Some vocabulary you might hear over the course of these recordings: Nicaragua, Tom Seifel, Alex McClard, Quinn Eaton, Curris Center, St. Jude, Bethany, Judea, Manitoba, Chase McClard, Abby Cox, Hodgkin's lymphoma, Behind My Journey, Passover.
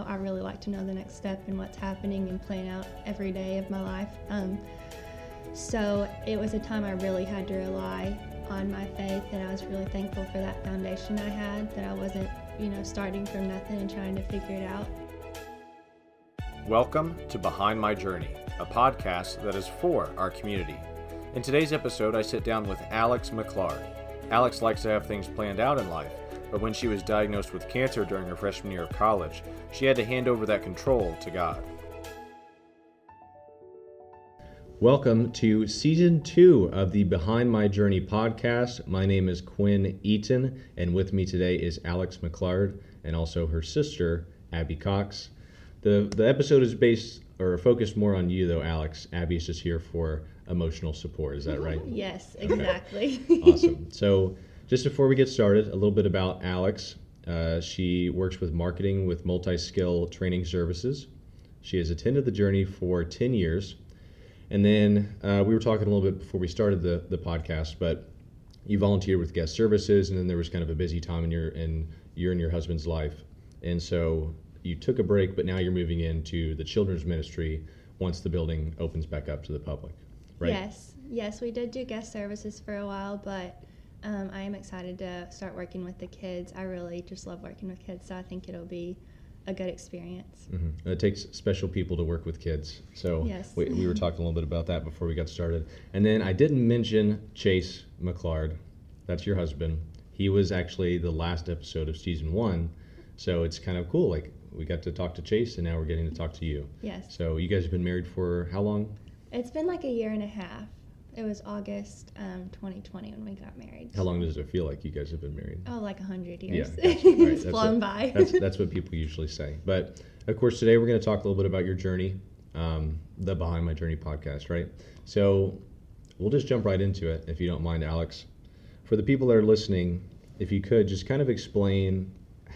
I really like to know the next step and what's happening and plan out every day of my life. So it was a time I really had to rely on my faith, and I was really thankful for that foundation I had, that I wasn't, starting from nothing and trying to figure it out. Welcome to Behind My Journey, a podcast that is for our community. In today's episode, I sit down with Alex McClard. Alex likes to have things planned out in life, but when she was diagnosed with cancer during her freshman year of college, she had to hand over that control to God. Welcome to Season 2 of the Behind My Journey podcast. My name is Quinn Eaton, and with me today is Alex McClard and also her sister, Abby Cox. The episode is based or focused more on you, though, Alex. Abby is just here for emotional support. Is that right? Yes, exactly. Okay. Awesome. So, just before we get started, a little bit about Alex. She works with marketing with Multi-Skill Training Services. She has attended the Journey for 10 years. And then we were talking a little bit before we started the podcast, but you volunteered with guest services, and then there was kind of a busy time in your husband's life. And so you took a break, but now you're moving into the children's ministry once the building opens back up to the public, right? Yes, we did do guest services for a while, but I am excited to start working with the kids. I really just love working with kids, so I think it'll be a good experience. Mm-hmm. It takes special people to work with kids. So yes. we were talking a little bit about that before we got started. And then I didn't mention Chase McClard. That's your husband. He was actually the last episode of Season 1, so it's kind of cool. Like, we got to talk to Chase, and now we're getting to talk to you. Yes. So you guys have been married for how long? It's been like a year and a half. It was August 2020 when we got married. How long does it feel like you guys have been married? Oh, like 100 years. Yeah, gotcha. Right. It's flown by. That's what people usually say. But, of course, today we're going to talk a little bit about your journey, the Behind My Journey podcast, right? So we'll just jump right into it, if you don't mind, Alex. For the people that are listening, if you could, just kind of explain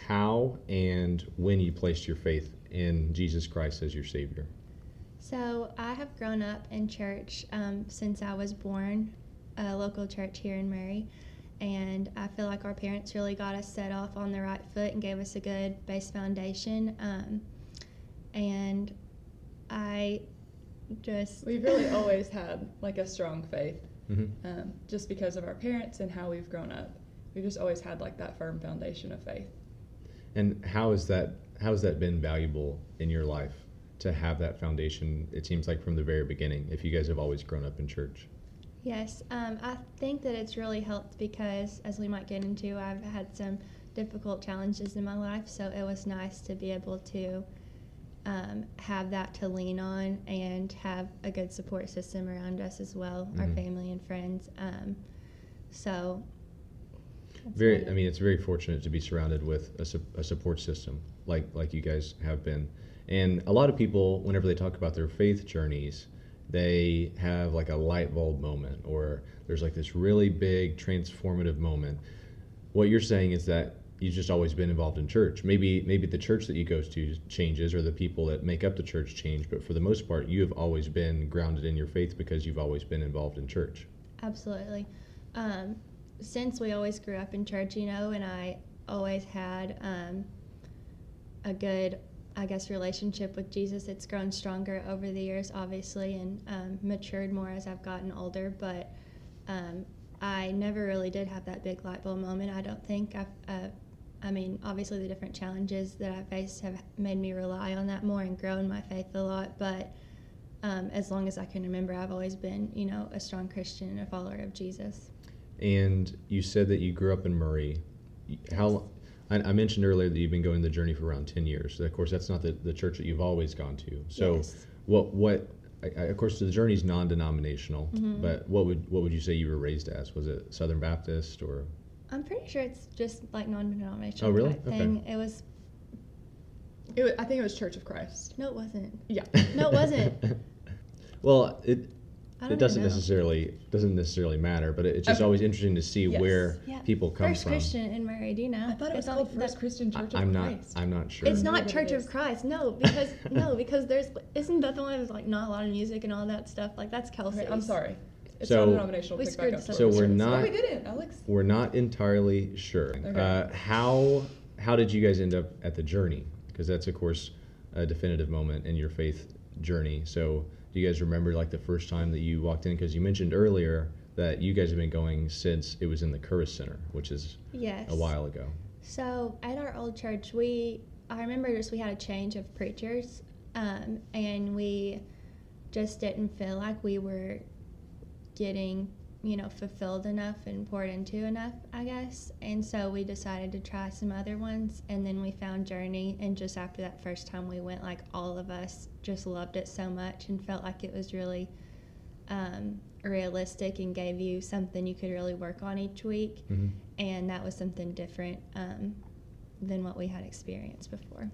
how and when you placed your faith in Jesus Christ as your Savior. So I have grown up in church since I was born, a local church here in Murray, and I feel like our parents really got us set off on the right foot and gave us a good base foundation, and I just... We've really always had like a strong faith, mm-hmm. Just because of our parents and how we've grown up. We've just always had like that firm foundation of faith. And how has that been valuable in your life? To have that foundation, it seems like from the very beginning, if you guys have always grown up in church. Yes, I think that it's really helped because, as we might get into, I've had some difficult challenges in my life, so it was nice to be able to have that to lean on and have a good support system around us as well, mm-hmm. our family and friends. So, very. I mean, it's very fortunate to be surrounded with a support system like you guys have been. And a lot of people, whenever they talk about their faith journeys, they have like a light bulb moment, or there's like this really big transformative moment. What you're saying is that you've just always been involved in church. Maybe the church that you go to changes, or the people that make up the church change, but for the most part, you have always been grounded in your faith because you've always been involved in church. Absolutely. Since we always grew up in church, and I always had a good... relationship with Jesus. It's grown stronger over the years, obviously, and matured more as I've gotten older, but I never really did have that big light bulb moment, I don't think. Obviously the different challenges that I faced have made me rely on that more and grow in my faith a lot, but as long as I can remember, I've always been, a strong Christian and a follower of Jesus. And you said that you grew up in Murray. How? I mentioned earlier that you've been going the Journey for around 10 years. Of course, that's not the church that you've always gone to. So yes. Of course, the Journey's non-denominational, mm-hmm. but what would you say you were raised as? Was it Southern Baptist or? I'm pretty sure it's just like non-denominational. Oh, really? Type thing. Okay. I think it was Church of Christ. No, it wasn't. Yeah. No, it wasn't. Well, it doesn't necessarily matter, but it's just always interesting to see yes. where yeah. people come First from. First Christian in Murray, do you know? I thought it was called First Christian Church of Christ. I'm not sure. It's not Church of Christ, because isn't that the one that was like not a lot of music and all that stuff? Like that's Kelsey. Right, I'm sorry. It's not denominational. We screwed up. So we're not. We didn't, Alex. We're not entirely sure. Okay. How did you guys end up at the Journey? because that's, of course, a definitive moment in your faith journey. So do you guys remember, like, the first time that you walked in? Because you mentioned earlier that you guys have been going since it was in the Curris Center, which is a while ago. So at our old church, I remember just we had a change of preachers, and we just didn't feel like we were getting, fulfilled enough and poured into enough, I guess. And so we decided to try some other ones, and then we found Journey, and just after that first time we went, like, all of us just loved it so much and felt like it was really realistic and gave you something you could really work on each week. Mm-hmm. And that was something different than what we had experienced before.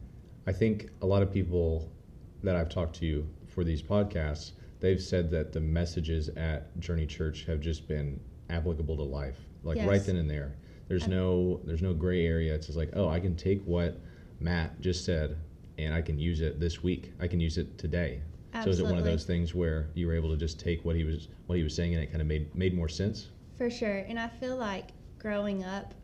I think a lot of people that I've talked to for these podcasts, they've said that the messages at Journey Church have just been applicable to life, like right then and there. There's no gray area. It's just like, oh, I can take what Matt just said and I can use it this week. I can use it today. Absolutely. So is it one of those things where you were able to just take what he was saying and it kind of made more sense? For sure. And I feel like growing up,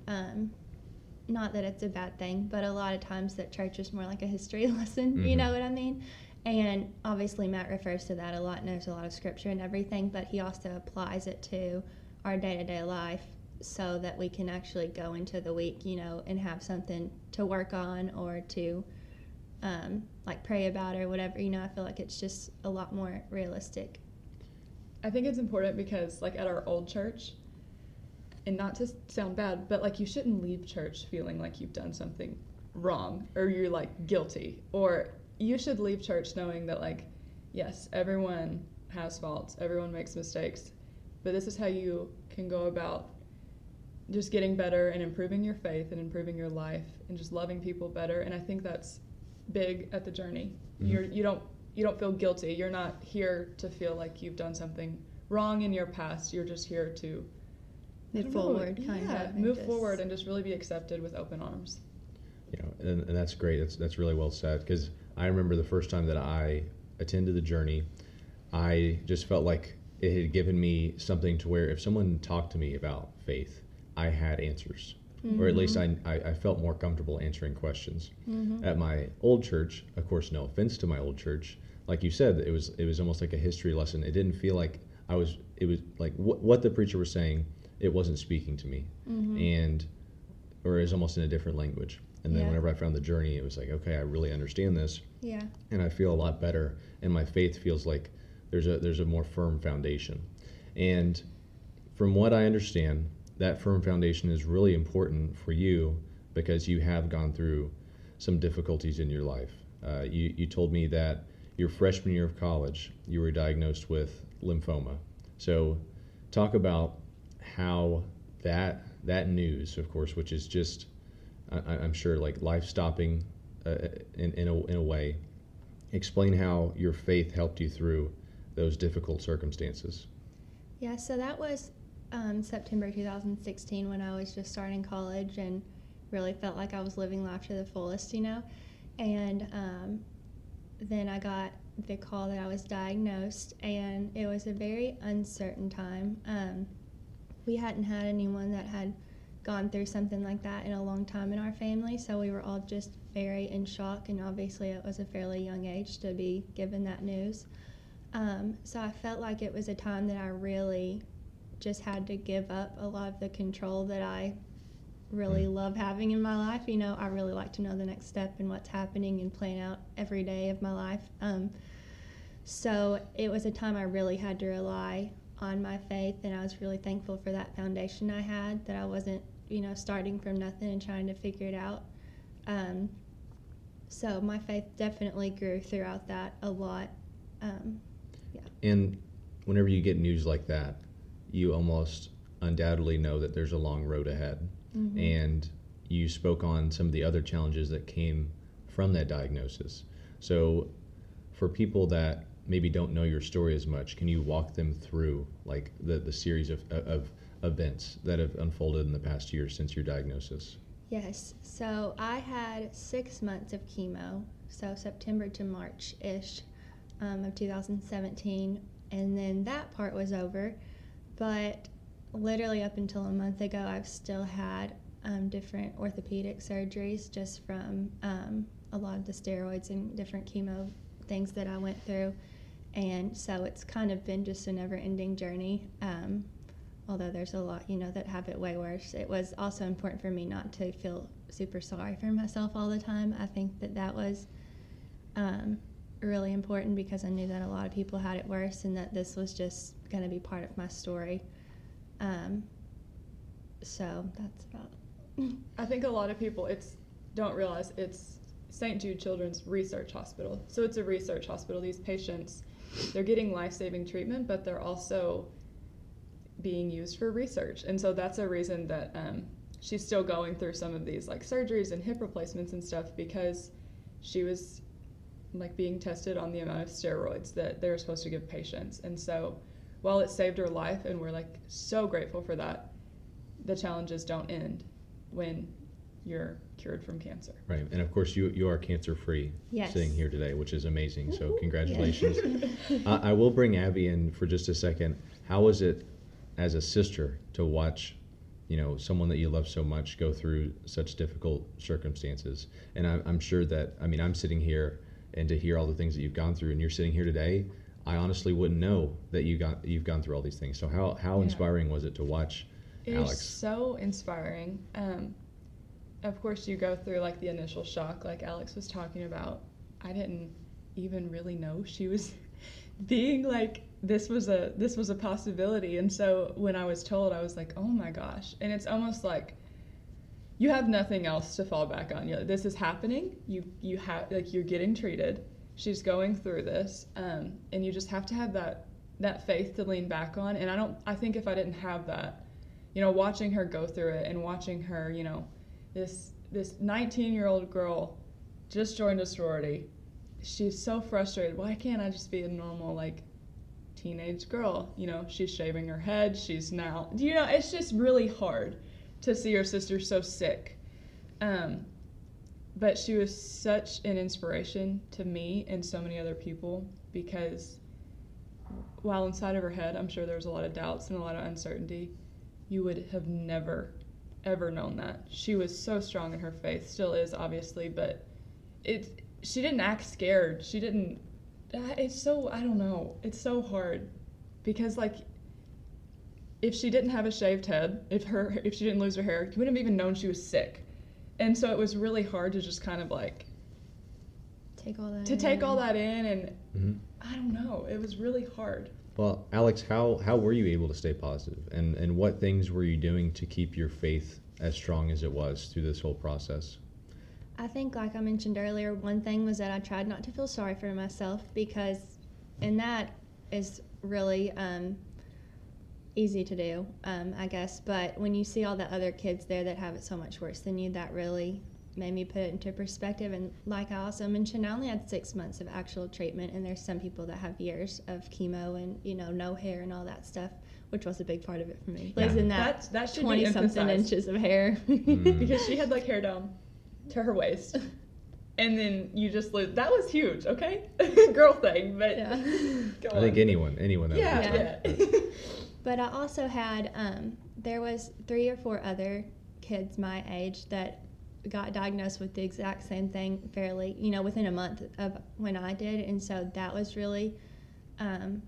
not that it's a bad thing, but a lot of times that church is more like a history lesson. Mm-hmm. You know what I mean? And obviously Matt refers to that a lot, knows a lot of scripture and everything, but he also applies it to our day-to-day life so that we can actually go into the week, and have something to work on or to pray about or whatever. I feel like it's just a lot more realistic. I think it's important because, like, at our old church, and not to sound bad, but, like, you shouldn't leave church feeling like you've done something wrong or you're, like, guilty, or you should leave church knowing that, like, yes, everyone has faults, everyone makes mistakes, but this is how you can go about just getting better and improving your faith and improving your life and just loving people better. And I think that's big at the Journey. Mm-hmm. You don't feel guilty. You're not here to feel like you've done something wrong in your past. You're just here to move forward and just really be accepted with open arms. And that's great. That's really well said, because I remember the first time that I attended the Journey, I just felt like it had given me something to where if someone talked to me about faith, I had answers. Mm-hmm. Or at least I felt more comfortable answering questions. Mm-hmm. At my old church, of course, no offense to my old church, like you said, it was almost like a history lesson. It didn't feel like what the preacher was saying, it wasn't speaking to me. Mm-hmm. Or it was almost in a different language. And then whenever I found the Journey, it was like, okay, I really understand this. Yeah. And I feel a lot better. And my faith feels like there's a more firm foundation. And from what I understand, that firm foundation is really important for you because you have gone through some difficulties in your life. You told me that your freshman year of college, you were diagnosed with lymphoma. So talk about how that news, of course, which is just... I'm sure, like, life-stopping in a way. Explain how your faith helped you through those difficult circumstances. Yeah, so that was September 2016 when I was just starting college and really felt like I was living life to the fullest, And then I got the call that I was diagnosed, and it was a very uncertain time. We hadn't had anyone that had gone through something like that in a long time in our family, so we were all just very in shock, and obviously it was a fairly young age to be given that news. So I felt like it was a time that I really just had to give up a lot of the control that I really love having in my life. I really like to know the next step and what's happening and plan out every day of my life. So it was a time I really had to rely on my faith, and I was really thankful for that foundation I had, that I wasn't starting from nothing and trying to figure it out. So my faith definitely grew throughout that a lot. And whenever you get news like that, you almost undoubtedly know that there's a long road ahead. Mm-hmm. And you spoke on some of the other challenges that came from that diagnosis. So for people that maybe don't know your story as much, can you walk them through, like, the series of events that have unfolded in the past year since your diagnosis? Yes. So I had 6 months of chemo, so September to March-ish of 2017, and then that part was over. But literally up until a month ago, I've still had different orthopedic surgeries just from a lot of the steroids and different chemo things that I went through. And so it's kind of been just a never-ending journey, although there's a lot, that have it way worse. It was also important for me not to feel super sorry for myself all the time. I think that was really important, because I knew that a lot of people had it worse and that this was just going to be part of my story. So that's about it. I think a lot of people don't realize it's St. Jude Children's Research Hospital. So it's a research hospital. These patients, they're getting life-saving treatment, but they're also being used for research. And so that's a reason that she's still going through some of these like surgeries and hip replacements and stuff, because she was like being tested on the amount of steroids that they're supposed to give patients. And so while it saved her life, and we're like so grateful for that, the challenges don't end when you're cured from cancer. Right. And of course you are cancer free sitting here today, which is amazing. So congratulations. Yes. I will bring Abby in for just a second. How was it as a sister to watch, someone that you love so much go through such difficult circumstances? And I'm sure that, I'm sitting here and to hear all the things that you've gone through, and you're sitting here today, I honestly wouldn't know that you've gone through all these things. So how inspiring was it to watch Alex? It was so inspiring. Of course, you go through like the initial shock, like Alex was talking about. I didn't even really know she was being like, this was a possibility. And so when I was told, I was like, oh my gosh. And it's almost like you have nothing else to fall back on. This is happening. You have like, you're getting treated. She's going through this, and you just have to have that faith to lean back on. And I think if I didn't have that, watching her go through it and watching her, this 19-year-old girl just joined a sorority. She's so frustrated. Why can't I just be a normal like teenage girl? She's shaving her head. She's now, it's just really hard to see her sister so sick. But she was such an inspiration to me and so many other people, because while inside of her head, I'm sure there was a lot of doubts and a lot of uncertainty, you would have never, ever known that. She was so strong in her faith, still is obviously, but she didn't act scared. She didn't, I don't know. It's so hard because like, if she didn't have a shaved head, if she didn't lose her hair, you wouldn't have even known she was sick. And so it was really hard to just kind of like take all that in, and I don't know, it was really hard. Well, Alex, how were you able to stay positive, and what things were you doing to keep your faith as strong as it was through this whole process? I think, like I mentioned earlier, one thing was that I tried not to feel sorry for myself, because, and that is really easy to do, I guess, but when you see all the other kids there that have it so much worse than you, that really made me put it into perspective. And like I also mentioned, I only had 6 months of actual treatment, and there's some people that have years of chemo and no hair and all that stuff, which was a big part of it for me. Losing that 20-something inches of hair. Because she had like hair down to her waist, and then you just lose. That was huge, okay? Girl thing, but I think anyone that would have done. But I also had, there was 3 or 4 other kids my age that got diagnosed with the exact same thing fairly, within a month of when I did. And so that was really a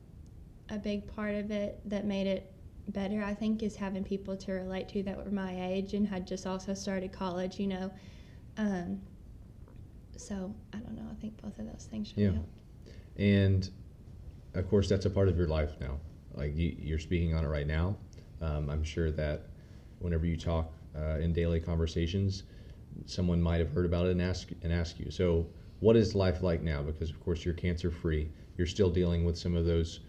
big part of it that made it better, I think, is having people to relate to that were my age and had just also started college, So, I don't know, I think both of those things should help. And, of course, that's a part of your life now. Like you're speaking on it right now. I'm sure that whenever you talk in daily conversations, someone might have heard about it and ask you. So what is life like now? Because of course you're cancer free. You're still dealing with some of those,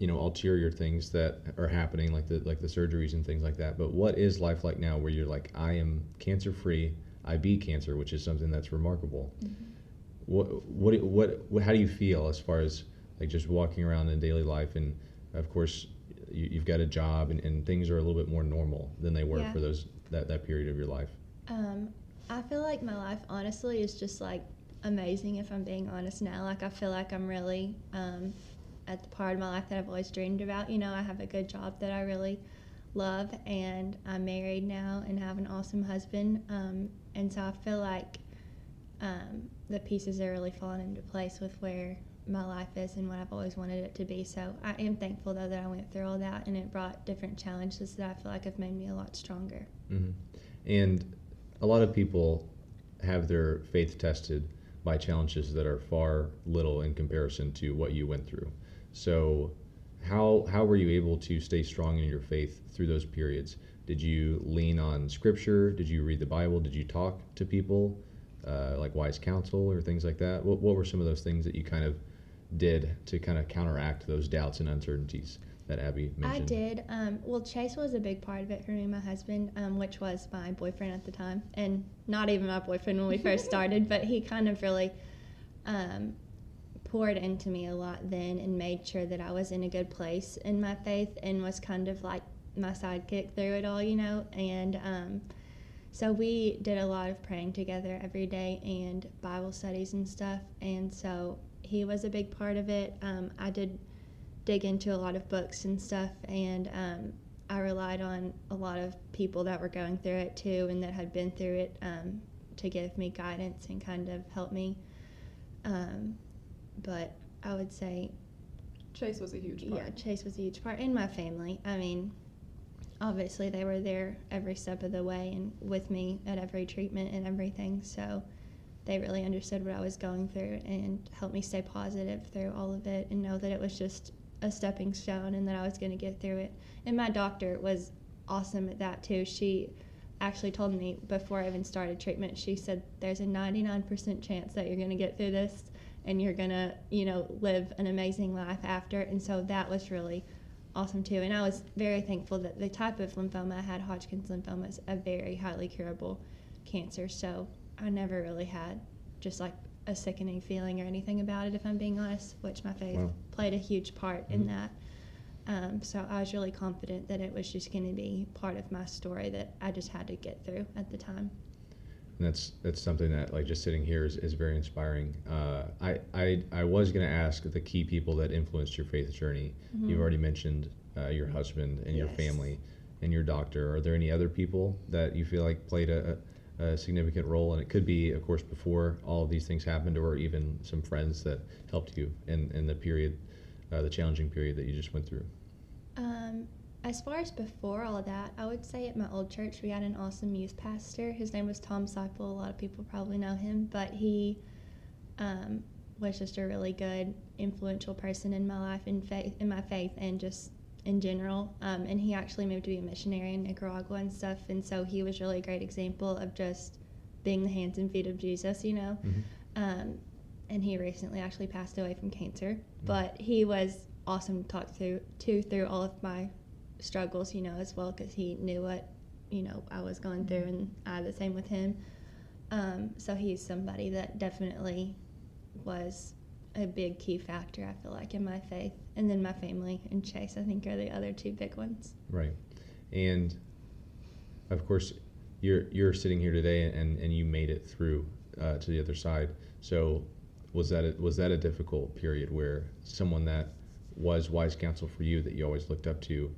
ulterior things that are happening, like the surgeries and things like that. But what is life like now, where you're like, I am cancer free. I beat cancer, which is something that's remarkable. Mm-hmm. What? How do you feel as far as like just walking around in daily life? And of course, you've got a job, and things are a little bit more normal than they were for those that period of your life. I feel like my life, honestly, is just like amazing, if I'm being honest now. Like I feel like I'm really at the part of my life that I've always dreamed about. I have a good job that I really love, and I'm married now and have an awesome husband. And so I feel like the pieces are really falling into place with where my life is and what I've always wanted it to be. So I am thankful, though, that I went through all that, and it brought different challenges that I feel like have made me a lot stronger. Mm-hmm. And a lot of people have their faith tested by challenges that are far little in comparison to what you went through. So how were you able to stay strong in your faith through those periods? Did you lean on Scripture? Did you read the Bible? Did you talk to people like wise counsel or things like that? What were some of those things that you kind of did to kind of counteract those doubts and uncertainties that Abby mentioned? I did. Well, Chase was a big part of it for me, my husband, which was my boyfriend at the time, and not even my boyfriend when we first started, but he kind of really poured into me a lot then and made sure that I was in a good place in my faith and was kind of like my sidekick through it all, you know. And so we did a lot of praying together every day and Bible studies and stuff, and so he was a big part of it. I did dig into a lot of books and stuff, and I relied on a lot of people that were going through it too and that had been through it to give me guidance and kind of help me. But I would say Chase was a huge part. Yeah, Chase was a huge part in my family. I mean, obviously they were there every step of the way and with me at every treatment and everything, so they really understood what I was going through and helped me stay positive through all of it and know that it was just a stepping stone and that I was going to get through it. And my doctor was awesome at that too. She actually told me before I even started treatment, she said, there's a 99% chance that you're going to get through this and you're going to, you know, live an amazing life after. And so that was really awesome too. And I was very thankful that the type of lymphoma I had, Hodgkin's lymphoma, is a very highly curable cancer. So I never really had just like a sickening feeling or anything about it, if I'm being honest, which my faith played a huge part in that. So I was really confident that it was just going to be part of my story that I just had to get through at the time. And that's something that, like, just sitting here is very inspiring. I was going to ask the key people that influenced your faith journey. Mm-hmm. You've already mentioned your husband and your family and your doctor. Are there any other people that you feel like played a significant role? And it could be, of course, before all of these things happened, or even some friends that helped you in the period, the challenging period that you just went through. As far as before all of that, I would say at my old church we had an awesome youth pastor. His name was Tom Seifel. A lot of people probably know him, but he was just a really good, influential person in my life, in my faith, and just in general. And he actually moved to be a missionary in Nicaragua and stuff, and so he was really a great example of just being the hands and feet of Jesus, you know. Mm-hmm. And he recently actually passed away from cancer, but he was awesome to talk through all of my struggles, you know, as well, because he knew what, you know, I was going through, and I the same with him. So he's somebody that definitely was a big key factor, I feel like, in my faith. And then my family and Chase, I think, are the other two big ones. Right. And of course you're sitting here today and you made it through to the other side. So was that a difficult period where someone that was wise counsel for you, that you always looked up to,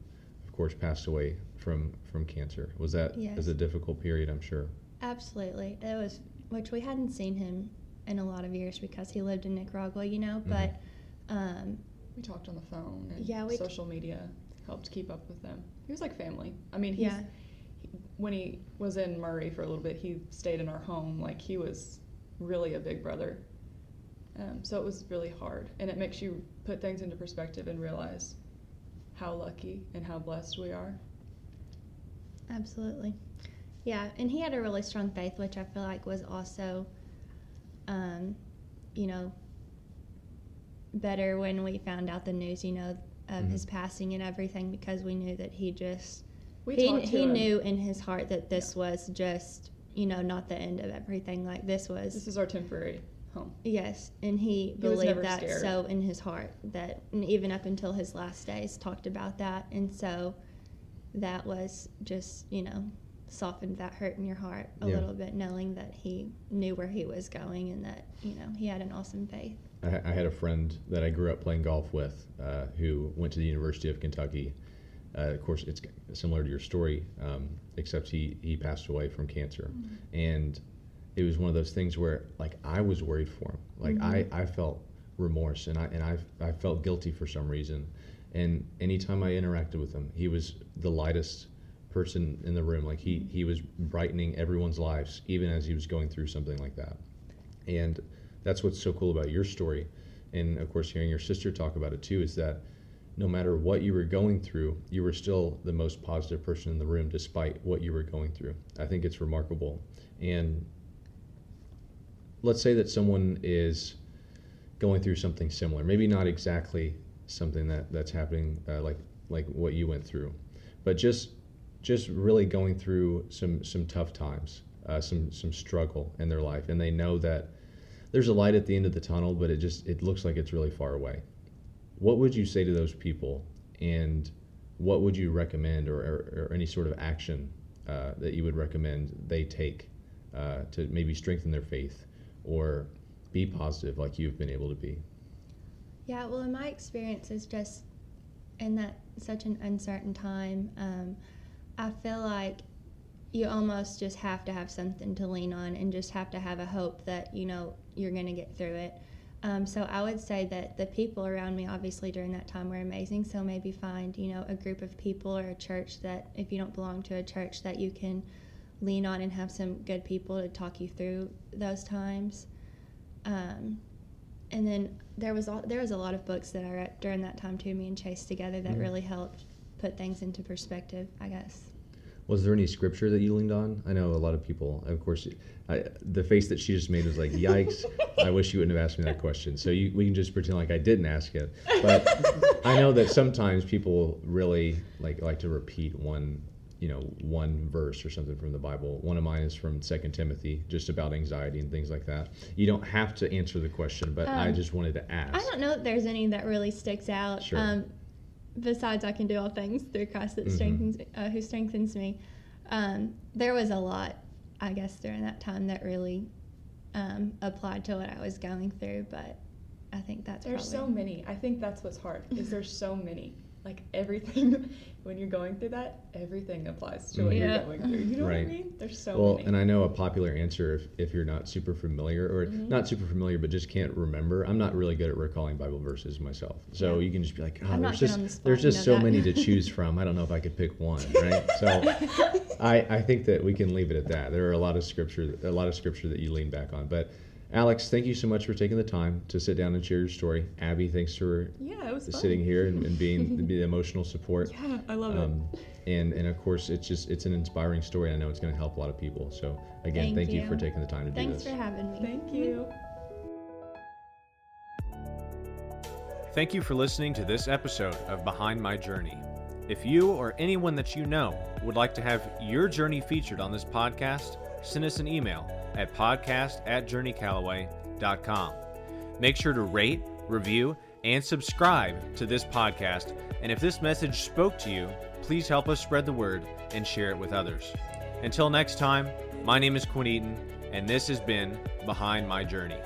of course, passed away from cancer? Was that was a difficult period, I'm sure? Absolutely. It was, which we hadn't seen him in a lot of years because he lived in Nicaragua, you know, but we talked on the phone, and social media helped keep up with them. He was like family. I mean, when he was in Murray for a little bit, he stayed in our home. Like, he was really a big brother. So it was really hard, and it makes you put things into perspective and realize how lucky and how blessed we are. Absolutely. Yeah, and he had a really strong faith, which I feel like was also, you know, better when we found out the news, you know, of his passing and everything, because we knew that he just, he knew in his heart that this was just, you know, not the end of everything. Like, this is our temporary home. Yes, and he believed that scared. So in his heart, that, and even up until his last days, talked about that. And so that was just, you know, softened that hurt in your heart a little bit, knowing that he knew where he was going and that, you know, he had an awesome faith. I had a friend that I grew up playing golf with who went to the University of Kentucky. Of course, it's similar to your story, except he passed away from cancer. Mm-hmm. And it was one of those things where, like, I was worried for him. Like, mm-hmm. I felt remorse, and I felt guilty for some reason. And anytime I interacted with him, he was the lightest person in the room. Like, he was brightening everyone's lives, even as he was going through something like that. And that's what's so cool about your story. And, of course, hearing your sister talk about it, too, is that no matter what you were going through, you were still the most positive person in the room despite what you were going through. I think it's remarkable. And let's say that someone is going through something similar, maybe not exactly something that's happening like what you went through, but just really going through some tough times, some struggle in their life, and they know that there's a light at the end of the tunnel, but it looks like it's really far away. What would you say to those people, and what would you recommend, or any sort of action that you would recommend they take to maybe strengthen their faith or be positive like you've been able to be? Yeah, well, in my experience, it's just in that such an uncertain time, I feel like you almost just have to have something to lean on and just have to have a hope that, you know, you're going to get through it. So I would say that the people around me, obviously, during that time were amazing. So maybe find, you know, a group of people or a church that, if you don't belong to a church, that you can lean on and have some good people to talk you through those times. And then there was a lot of books that I read during that time, too, me and Chase together, that really helped put things into perspective, I guess. Was there any scripture that you leaned on? I know a lot of people, of course, the face that she just made was like, yikes, I wish you wouldn't have asked me that question. So we can just pretend like I didn't ask it. But I know that sometimes people really like to repeat one verse or something from the Bible. One of mine is from 2 Timothy, just about anxiety and things like that. You don't have to answer the question, but I just wanted to ask. I don't know if there's any that really sticks out. Sure. Besides, I can do all things through Christ that who strengthens me. There was a lot, I guess, during that time that really applied to what I was going through, but I think there's so many. I think that's what's hard, is there's so many. Like, everything, when you're going through that, everything applies to what you're going through. You know what I mean? There's so many. And I know a popular answer, if you're not super familiar, or not super familiar, but just can't remember. I'm not really good at recalling Bible verses myself. So you can just be like, there's just so many to choose from. I don't know if I could pick one, right? So I think that we can leave it at that. There are a lot of scripture that you lean back on. But Alex, thank you so much for taking the time to sit down and share your story. Abby, thanks for sitting here and being the emotional support. Yeah, I love it. And of course, it's an inspiring story. I know it's going to help a lot of people. So again, thank you for taking the time to do this. Thanks for having me. Thank you. Thank you for listening to this episode of Behind My Journey. If you or anyone that you know would like to have your journey featured on this podcast, send us an email at podcast@journeycalloway.com. Make sure to rate, review, and subscribe to this podcast. And if this message spoke to you, please help us spread the word and share it with others. Until next time, my name is Quinn Eaton, and this has been Behind My Journey.